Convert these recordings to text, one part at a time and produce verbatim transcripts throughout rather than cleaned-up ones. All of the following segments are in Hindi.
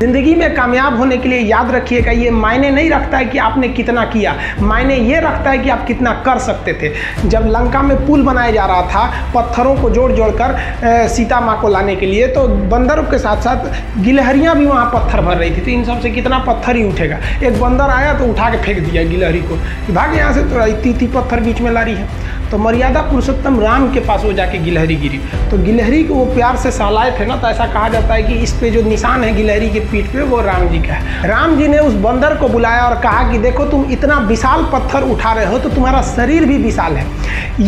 ज़िंदगी में कामयाब होने के लिए याद रखिएगा, ये मायने नहीं रखता है कि आपने कितना किया, मायने ये रखता है कि आप कितना कर सकते थे। जब लंका में पुल बनाया जा रहा था पत्थरों को जोड़ जोड़ कर सीता माँ को लाने के लिए, तो बंदरों के साथ साथ गिलहरियाँ भी वहाँ पत्थर भर रही थी, तो इन सबसे कितना पत्थर ही उठेगा। एक बंदर आया तो उठा के फेंक दिया गिलहरी को, भाग यहाँ से, तो तीती पत्थर बीच में ला रही है। तो मर्यादा पुरुषोत्तम राम के पास वो जाके गिलहरी गिरी, तो गिलहरी को वो प्यार से सहलाए थे ना, तो ऐसा कहा जाता है कि इस पे जो निशान है गिलहरी के पीठ पे वो राम जी का है। राम जी ने उस बंदर को बुलाया और कहा कि देखो तुम इतना विशाल पत्थर उठा रहे हो तो तुम्हारा शरीर भी विशाल है,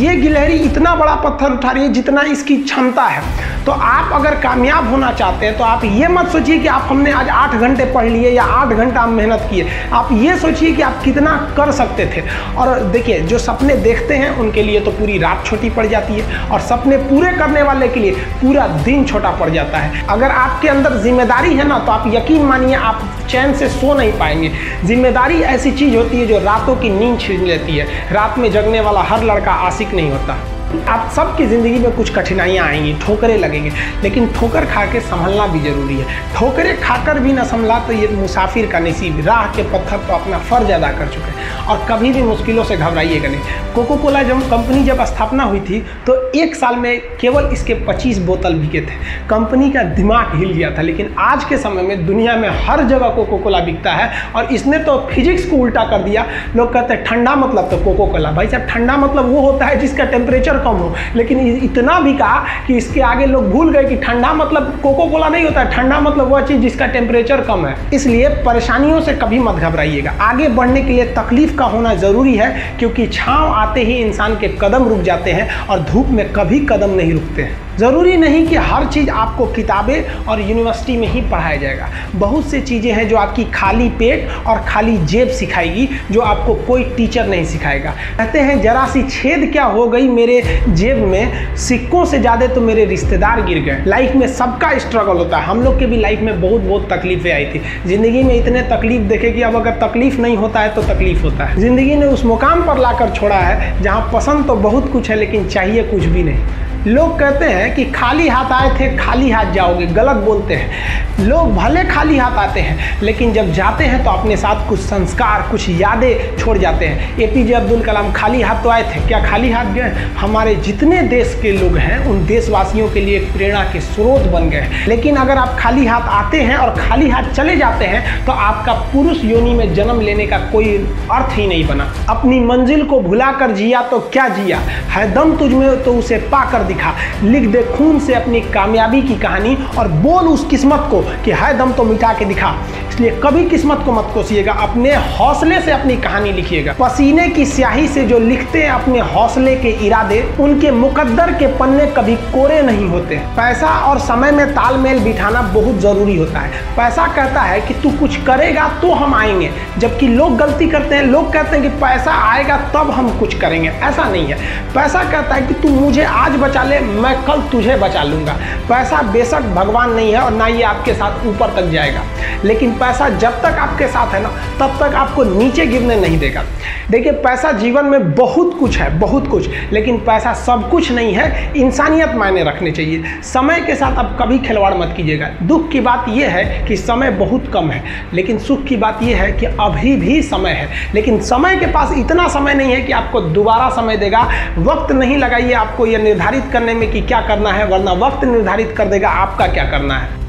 ये गिलहरी इतना बड़ा पत्थर उठा रही है जितना इसकी क्षमता है। तो आप अगर कामयाब होना चाहते हैं तो आप ये मत सोचिए कि आप हमने आज आठ घंटे पढ़ लिए या आठ घंटा हम मेहनत किए, आप ये सोचिए कि आप कितना कर सकते थे। और देखिए जो सपने देखते हैं उनके लिए तो पूरी रात छोटी पड़ जाती है, और सपने पूरे करने वाले के लिए पूरा दिन छोटा पड़ जाता है। अगर आपके अंदर जिम्मेदारी है ना तो आप यकीन मानिए आप चैन से सो नहीं पाएंगे। जिम्मेदारी ऐसी चीज़ होती है जो रातों की नींद छीन लेती है। रात में जगने वाला हर लड़का आशिक नहीं होता। आप सबकी ज़िंदगी में कुछ कठिनाइयाँ आएंगी, ठोकरें लगेंगे, लेकिन ठोकर खा के संभलना भी ज़रूरी है। ठोकरें खाकर भी ना संभला तो ये मुसाफिर का नसीब, राह के पत्थर तो अपना फ़र्ज अदा कर चुके हैं। और कभी भी मुश्किलों से घबराइएगा नहीं। कोको कोला जब कंपनी जब स्थापना हुई थी तो एक साल में केवल इसके पच्चीस बोतल बिके थे, कंपनी का दिमाग हिल गया था। लेकिन आज के समय में दुनिया में हर जगह कोको कोला बिकता है, और इसने तो फिजिक्स को उल्टा कर दिया। लोग कहते हैं ठंडा मतलब, तो कोको कोला भाई साहब ठंडा मतलब वो होता है जिसका टेम्परेचर कम हो, लेकिन इतना भी कहा कि इसके आगे लोग भूल गए कि ठंडा मतलब कोको कोला नहीं होता, ठंडा मतलब वह चीज़ जिसका टेम्परेचर कम है। इसलिए परेशानियों से कभी मत घबराइएगा। आगे बढ़ने के लिए तकलीफ का होना ज़रूरी है, क्योंकि छांव आते ही इंसान के कदम रुक जाते हैं और धूप में कभी कदम नहीं रुकते हैं। ज़रूरी नहीं कि हर चीज़ आपको किताबें और यूनिवर्सिटी में ही पढ़ाया जाएगा। बहुत से चीज़ें हैं जो आपकी खाली पेट और खाली जेब सिखाएगी, जो आपको कोई टीचर नहीं सिखाएगा। कहते हैं जरा सी छेद क्या हो गई मेरे जेब में, सिक्कों से ज़्यादा तो मेरे रिश्तेदार गिर गए। लाइफ में सबका स्ट्रगल होता है, हम लोग के भी लाइफ में बहुत बहुत तकलीफें आई थी। ज़िंदगी में इतने तकलीफ देखे कि अब अगर तकलीफ नहीं होता है तो तकलीफ होता है। ज़िंदगी ने उस मुकाम पर लाकर छोड़ा है जहाँ पसंद तो बहुत कुछ है लेकिन चाहिए कुछ भी नहीं। लोग कहते हैं कि खाली हाथ आए थे खाली हाथ जाओगे, गलत बोलते हैं। लोग भले खाली हाथ आते हैं लेकिन जब जाते हैं तो अपने साथ कुछ संस्कार, कुछ यादें छोड़ जाते हैं। ए पी जे अब्दुल कलाम खाली हाथ तो आए थे, क्या खाली हाथ गए? हमारे जितने देश के लोग हैं उन देशवासियों के लिए एक प्रेरणा के स्रोत बन गए। लेकिन अगर आप खाली हाथ आते हैं और खाली हाथ चले जाते हैं तो आपका पुरुष योनि में जन्म लेने का कोई अर्थ ही नहीं बना। अपनी मंजिल को भुला कर जिया तो क्या जिया, है दम तुझमें तो उसे पा कर दिखा। लिख दे खून से अपनी कामयाबी की कहानी और बोल उस किस्मत को कि है दम तो मिटा के दिखा। इसलिए कभी किस्मत को मत कोसिएगा, अपने हौसले से अपनी कहानी लिखिएगा। पसीने की स्याही से जो लिखते हैं अपने हौसले के इरादे, उनके मुकद्दर के पन्ने कभी कोरे नहीं होते। पैसा और समय में तालमेल बिठाना बहुत जरूरी होता है। पैसा कहता है कि तू कुछ करेगा तो हम आएंगे, जबकि लोग गलती करते हैं, लोग कहते हैं कि पैसा आएगा तब हम कुछ करेंगे। ऐसा नहीं है। पैसा कहता है कि तू मुझे आज बचा ले, मैं कल तुझे बचा लूँगा। पैसा बेशक भगवान नहीं है और ना ये आपके साथ ऊपर तक जाएगा, लेकिन पैसा जब तक आपके साथ है ना तब तक आपको नीचे गिरने नहीं देगा। देखिए पैसा जीवन में बहुत कुछ है, बहुत कुछ, लेकिन पैसा सब कुछ नहीं है। इंसानियत मायने रखने चाहिए। समय के साथ आप कभी खिलवाड़ मत कीजिएगा। दुख की बात यह है कि समय बहुत कम है, लेकिन सुख की बात यह है कि अभी भी समय है। लेकिन समय के पास इतना समय नहीं है कि आपको दोबारा समय देगा। वक्त नहीं लगाइए आपको यह निर्धारित करने में कि क्या करना है, वरना वक्त निर्धारित कर देगा आपका क्या करना है।